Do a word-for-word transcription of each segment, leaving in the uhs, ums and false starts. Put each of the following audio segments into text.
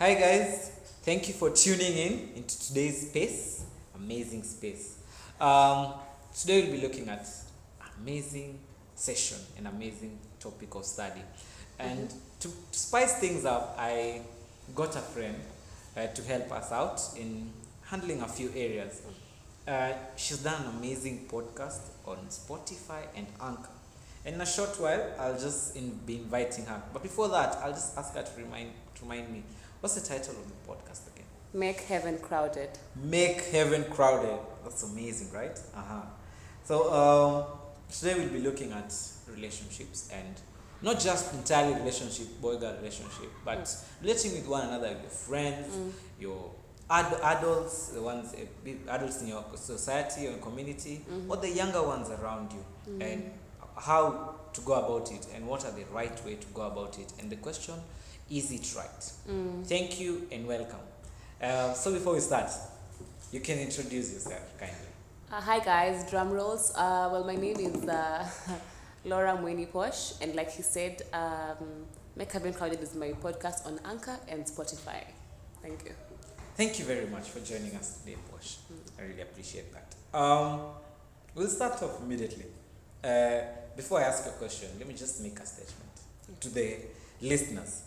Hi guys, thank you for tuning in into today's space, amazing space. Um, today we'll be looking at amazing session, an amazing topic of study. And mm-hmm. to, to spice things up, I got a friend uh, to help us out in handling a few areas. Uh, she's done an amazing podcast on Spotify and Anchor. In a short while, I'll just in, be inviting her. But before that, I'll just ask her to remind to remind me. What's the title of the podcast again? Make Heaven Crowded. Make Heaven Crowded. That's amazing, right? Uh-huh. So um, today we'll be looking at relationships, and not just entirely relationship, boy-girl relationship, but mm. relating with one another, your friends, mm. your ad- adults, the ones uh, adults in your society or community, mm-hmm. or the younger ones around you, mm-hmm. and how to go about it, and what are the right way to go about it, and the question. Is it right? Mm. Thank you and welcome. Uh, so before we start, you can introduce yourself kindly. Uh, hi guys, drum rolls. Uh, well, my name is uh, Laura Mwene-Posh, and like he said, um, Make Heaven Crowded is my podcast on Anchor and Spotify. Thank you. Thank you very much for joining us today, Posh. Mm. I really appreciate that. Um, we'll start off immediately. Uh, before I ask a question, let me just make a statement yeah. to the listeners.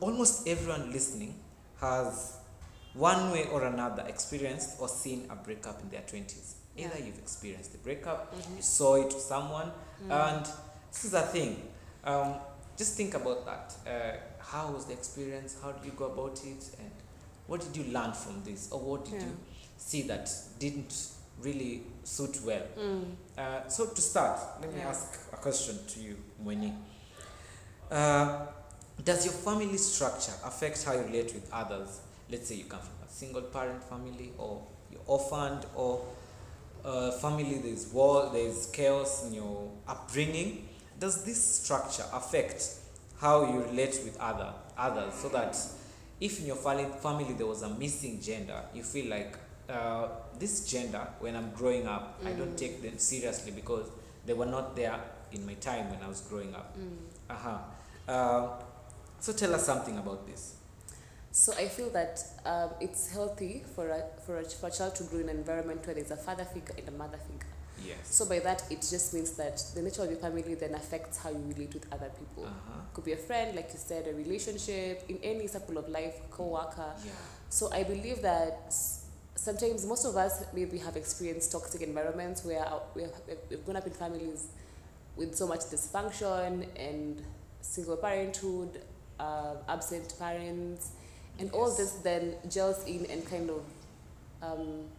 Almost everyone listening has one way or another experienced or seen a breakup in their twenties. Either yeah. you've experienced the breakup, mm-hmm. you saw it with someone, mm-hmm. and this is a thing. Um, just think about that. Uh, how was the experience? How did you go about it? And what did you learn from this? Or what did yeah. you see that didn't really suit well? Mm. Uh, so to start, let me yeah. ask a question to you, Meni. Uh, Does your family structure affect how you relate with others? Let's say you come from a single parent family, or you're orphaned, or uh, family there's war, there's chaos in your upbringing. Does this structure affect how you relate with other others? So that if in your family there was a missing gender, you feel like uh, this gender, when I'm growing up, mm. I don't take them seriously because they were not there in my time when I was growing up. Mm. Uh-huh. Uh, So tell us something about this. So I feel that um, it's healthy for a, for a for a child to grow in an environment where there's a father figure and a mother figure. Yes. So by that, it just means that the nature of your family then affects how you relate with other people. Uh-huh. Could be a friend, like you said, a relationship, in any circle of life, co-worker. Yeah. So I believe that sometimes most of us maybe have experienced toxic environments where we have, we've grown up in families with so much dysfunction and single parenthood, Uh, absent parents, and yes. all this then gels in and kind of um,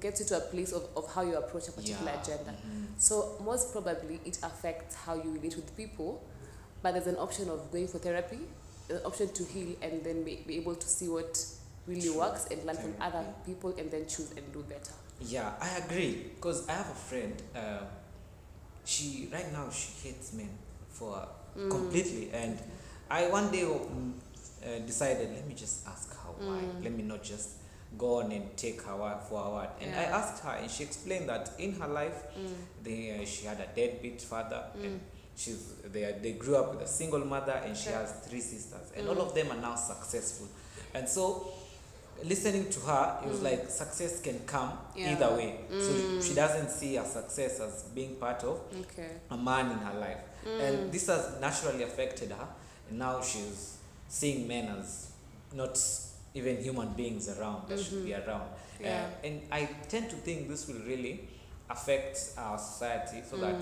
gets you to a place of, of how you approach a particular yeah. gender. Mm-hmm. So most probably it affects how you relate with people, but there's an option of going for therapy, an option to heal, and then be, be able to see what really True. works and learn therapy. From other people, and then choose and do better. Yeah, I agree, because I have a friend, uh, she right now she hates men for mm. completely, and I one day uh, decided, let me just ask her why. Mm. Let me not just go on and take her word for her word. And yeah. I asked her, and she explained that in her life, mm. they, uh, she had a deadbeat father, mm. and she's they they grew up with a single mother, and she okay. has three sisters, and mm. all of them are now successful. And so, listening to her, it was mm. like success can come yeah. either way. Mm. So she doesn't see her success as being part of okay. a man in her life, mm. and this has naturally affected her. And now she's seeing men as not even human beings around that mm-hmm. should be around. Yeah. Uh, and I tend to think this will really affect our society, so mm. that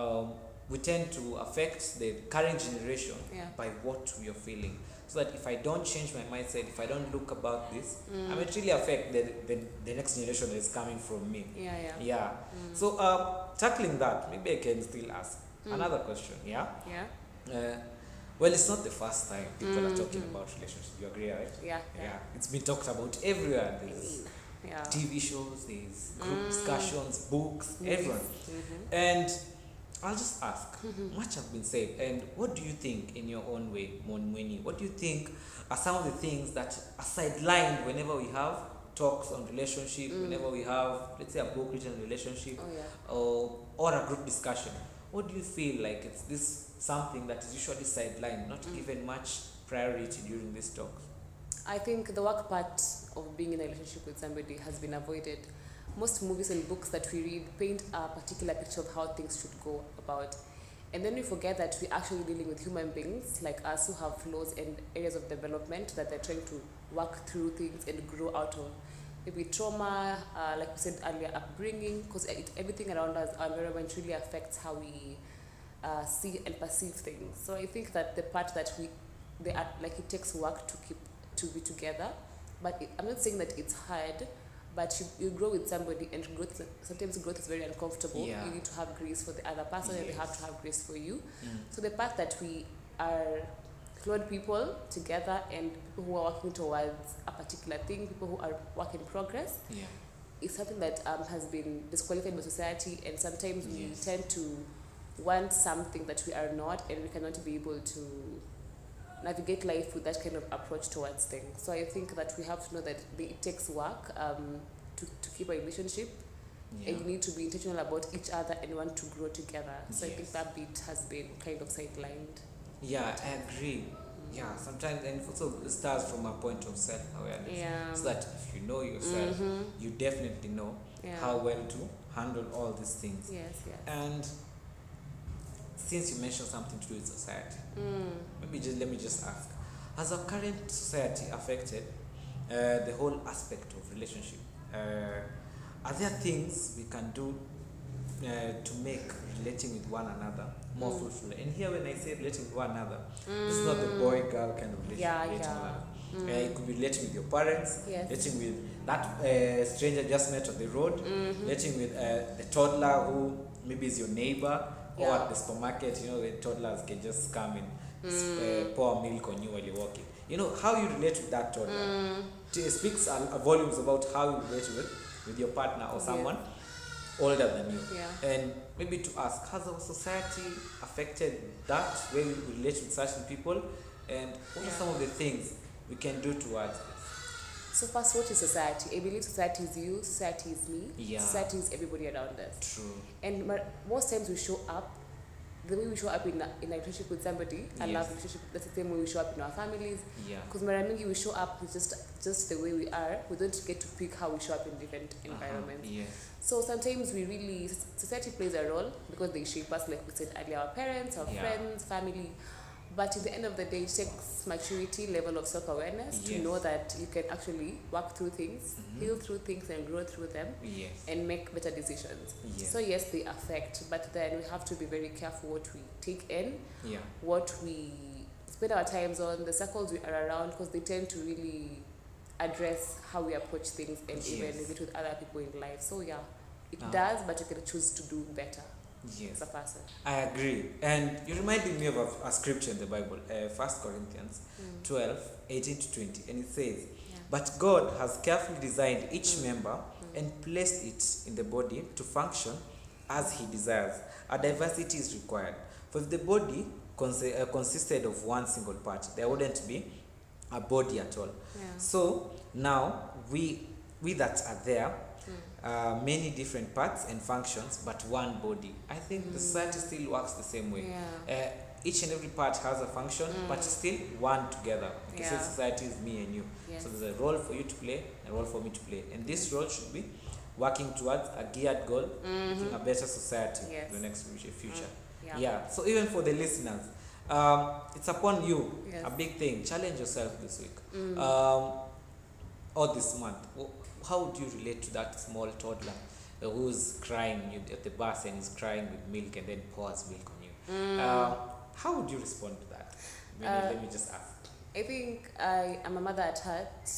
um, we tend to affect the current generation yeah. by what we are feeling. So that if I don't change my mindset, if I don't look about this, mm. I might really affect the, the the next generation that is coming from me. Yeah, yeah. yeah. Mm. So uh, tackling that, maybe I can still ask mm. another question. Yeah. Yeah. Uh, Well, it's not the first time people mm-hmm. are talking about relationships. You agree, right? Yeah, yeah. Yeah. It's been talked about everywhere. There's yeah. T V shows, there's group mm. discussions, books, yes. everyone. Mm-hmm. And I'll just ask, mm-hmm. much has been said. And what do you think, in your own way, Mon Mwini, what do you think are some of the things that are sidelined whenever we have talks on relationship, mm. whenever we have, let's say, a book written on relationship, oh, yeah. or, or a group discussion? What do you feel like it's this something that is usually sidelined, not mm. given much priority during these talks? I think the work part of being in a relationship with somebody has been avoided. Most movies and books that we read paint a particular picture of how things should go about. And then we forget that we're actually dealing with human beings like us who have flaws and areas of development that they're trying to work through things and grow out of. Maybe trauma, uh, like we said earlier, upbringing, because everything around us, our environment really affects how we uh, see and perceive things. So I think that the part that we, they are, like it takes work to keep, to be together. But it, I'm not saying that it's hard, but you, you grow with somebody, and growth, sometimes growth is very uncomfortable. Yeah. You need to have grace for the other person, yes. and they have to have grace for you. Mm. So the part that we are flawed people together, and people who are working towards a particular thing, people who are work in progress, yeah. is something that um, has been disqualified by society, and sometimes yes. we tend to want something that we are not, and we cannot be able to navigate life with that kind of approach towards things. So I think that we have to know that it takes work um, to, to keep a relationship, yeah. and you need to be intentional about each other and want to grow together. So yes. I think that bit has been kind of sidelined. Yeah, I agree. Yeah, sometimes, and also it starts from a point of self-awareness. Yeah. So that if you know yourself, mm-hmm. you definitely know yeah. how well to handle all these things. Yes, yes. And since you mentioned something to do with society, mm. maybe just let me just ask: has our current society affected uh, the whole aspect of relationship? Uh, are there things we can do uh, to make relating with one another more mm. fruitful? And here, when I say relating with one another, mm. this is not the boy-girl kind of relationship. Yeah, relating yeah. Mm. Uh, it could be relating with your parents, yes. relating with that uh, stranger just met on the road, mm-hmm. relating with uh, the toddler who maybe is your neighbor. Or yeah. at the supermarket, you know, the toddlers can just come and mm. uh, pour milk on you while you're walking. You know, how you relate with that toddler mm. it speaks uh, volumes about how you relate with, with your partner or someone yeah. older than you. Yeah. And maybe to ask, has our society affected that way we relate with certain people? And what yeah. are some of the things we can do towards this? So first, what is society? I believe society is you, society is me, yeah. society is everybody around us. True. And most times we show up, the way we show up in a, in a relationship with somebody, a yes. love relationship, that's the same way we show up in our families. Yeah. Because Maramingi, we show up is just just the way we are. We don't get to pick how we show up in different uh-huh. environments. Yeah. So sometimes we really, society plays a role because they shape us, like we said earlier, our parents, our yeah. friends, family. But at the end of the day, it takes maturity, level of self-awareness yes. to know that you can actually work through things, mm-hmm. heal through things and grow through them yes. and make better decisions. Yes. So yes, they affect, but then we have to be very careful what we take in, yeah. what we spend our times on, the circles we are around, because they tend to really address how we approach things and yes. even relate with other people in life. So yeah, it ah. does, but you can choose to do better. Yes, I agree. And you reminded me of a, a scripture in the Bible, uh, First Corinthians mm. twelve, eighteen to twenty, and it says, yeah. but God has carefully designed each mm. member mm. and placed it in the body to function as he desires. A diversity is required. For if the body cons uh, consisted of one single part, there wouldn't be a body at all. Yeah. So now we, we that are there, Uh, many different parts and functions, but one body. I think mm. the society still works the same way. Yeah. Uh, each and every part has a function, mm. but still one together. Because yeah. society is me and you. Yes. So there's a role for you to play, a role for me to play. And this role should be working towards a geared goal, making mm-hmm. a better society yes. in the next future. Mm. Yeah. yeah. So even for the listeners, um, it's upon you, yes. a big thing. Challenge yourself this week mm. um, or this month. How do you relate to that small toddler who's crying at the bus and is crying with milk and then pours milk on you? Mm. Uh, how would you respond to that? Maybe, uh, let me just ask. I think I am a mother at heart.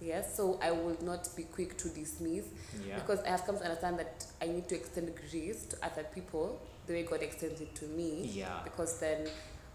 Yes, so I will not be quick to dismiss yeah. because I have come to understand that I need to extend grace to other people the way God extends it to me. Yeah. Because then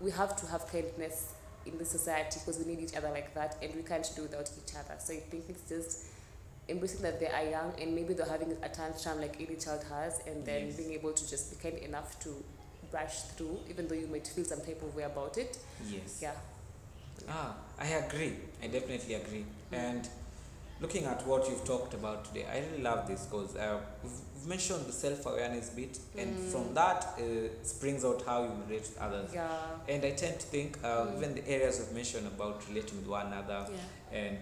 we have to have kindness in the society because we need each other like that, and we can't do without each other. So I think it's just embracing that they are young and maybe they're having a tantrum like any child has, and then yes. being able to just be kind enough to brush through, even though you might feel some type of way about it. Yes. Yeah. Ah, I agree. I definitely agree. Mm. And looking at what you've talked about today, I really love this because uh, we've mentioned the self-awareness bit, and mm. from that uh, springs out how you relate to others. Yeah. And I tend to think uh, mm. even the areas we've mentioned about relating with one another yeah. and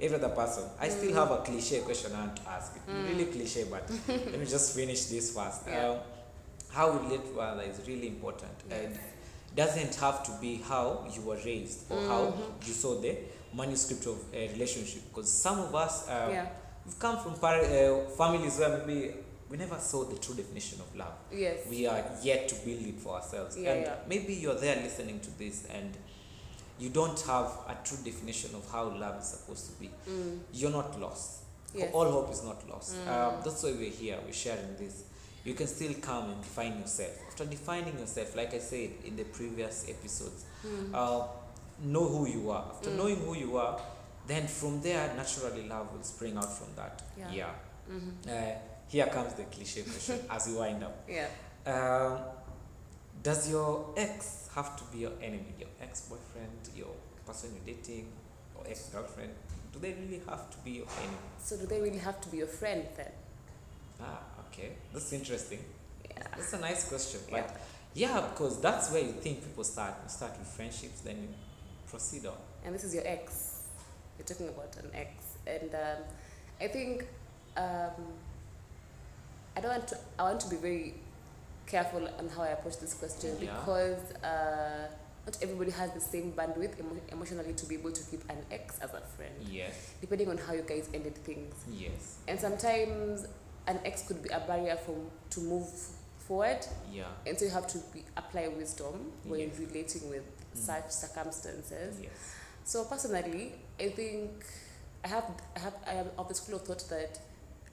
every other person, I mm. still have a cliche question I want to ask. It's mm. really cliche, but let me just finish this first. Yeah. Um, how we relate to others is really important. Yeah. And doesn't have to be how you were raised or mm-hmm. how you saw the manuscript of a relationship, because some of us uh, yeah. we've come from par- uh, families where maybe we never saw the true definition of love. Yes, we are yet to build it for ourselves. Yeah, and yeah. maybe you're there listening to this and you don't have a true definition of how love is supposed to be. Mm. You're not lost. Yes. All hope is not lost. Mm. Um, that's why we're here. We're sharing this. You can still come and define yourself. After defining yourself, like I said in the previous episodes, mm. uh, know who you are. After mm. knowing who you are, then from there, naturally love will spring out from that. Yeah. yeah. Mm-hmm. Uh, here comes the cliche question as you wind up. Yeah. Um, does your ex have to be your enemy? Your ex-boyfriend, your person you're dating, or ex-girlfriend? Do they really have to be your enemy? So do they really have to be your friend then? Ah, okay. That's interesting. Yeah. That's a nice question. But yeah. yeah, because that's where you think people start. You start with friendships, then you proceed on. And this is your ex. You're talking about an ex. And um, I think um, I don't want to, I want to be very careful on how I approach this question yeah. because uh, not everybody has the same bandwidth emo- emotionally to be able to keep an ex as a friend. Yes. Depending on how you guys ended things. Yes. And sometimes an ex could be a barrier for to move forward, yeah. and so you have to be, apply wisdom when yes. relating with mm. such circumstances. Yes. So personally, I think I have I have I am of the school of thought that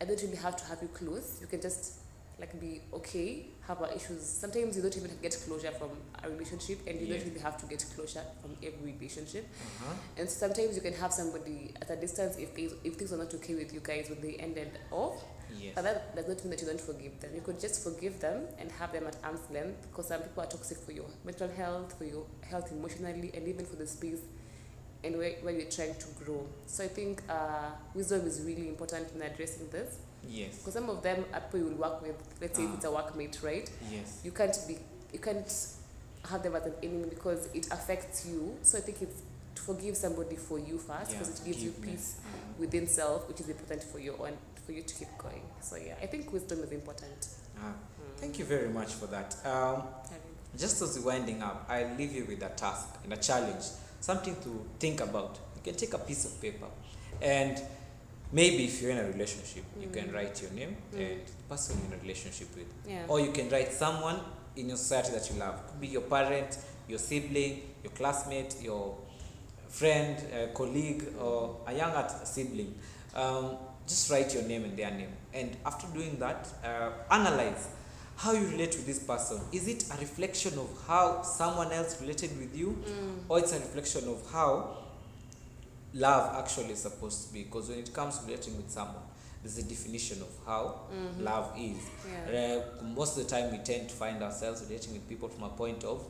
I don't really have to have you close. You can just like be okay, have our issues. Sometimes you don't even get closure from a relationship, and you yes. don't really have to get closure from every relationship. Uh-huh. And sometimes you can have somebody at a distance if things if things are not okay with you guys when they ended off. Yes. But that does not mean that you don't forgive them. You could just forgive them and have them at arm's length, because some people are toxic for your mental health, for your health emotionally, and even for the space and where, where you're trying to grow. So I think uh, wisdom is really important in addressing this. Yes. Because some of them are people you will work with. Let's say ah. if it's a workmate, right? Yes. You can't be, you can't have them as an enemy because it affects you. So I think it's to forgive somebody for you first, because yeah, it gives you peace mm-hmm. within self, which is important for your own. For you to keep going. So yeah, I think wisdom is important. Ah, mm. Thank you very much for that. Um, just as we're winding up, I'll leave you with a task and a challenge, something to think about. You can take a piece of paper, and maybe if you're in a relationship, mm. you can write your name mm. and the person you're in a relationship with. Yeah. Or you can write someone in your society that you love. It could be your parent, your sibling, your classmate, your friend, uh, colleague, or a younger sibling. Um, Just write your name and their name. And after doing that, uh, analyze how you relate with this person. Is it a reflection of how someone else related with you? Mm. Or it's a reflection of how love actually is supposed to be? Because when it comes to relating with someone, there's a definition of how mm-hmm. love is. Yeah. Uh, most of the time we tend to find ourselves relating with people from a point of,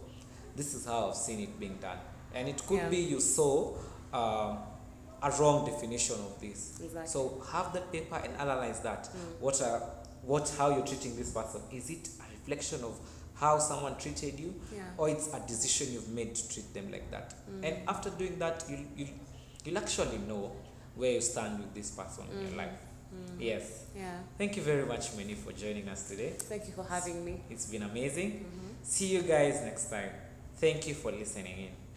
this is how I've seen it being done. And it could yeah. be you saw... Um, a wrong definition of this. Exactly. So have that paper and analyze that. Mm. What are what how you're treating this person? Is it a reflection of how someone treated you, yeah. or it's a decision you've made to treat them like that? Mm. And after doing that, you you you'll actually know where you stand with this person mm. in your life. Mm. Yes. Yeah. Thank you very much, Meni, for joining us today. Thank you for having me. It's been amazing. Mm-hmm. See you guys next time. Thank you for listening in.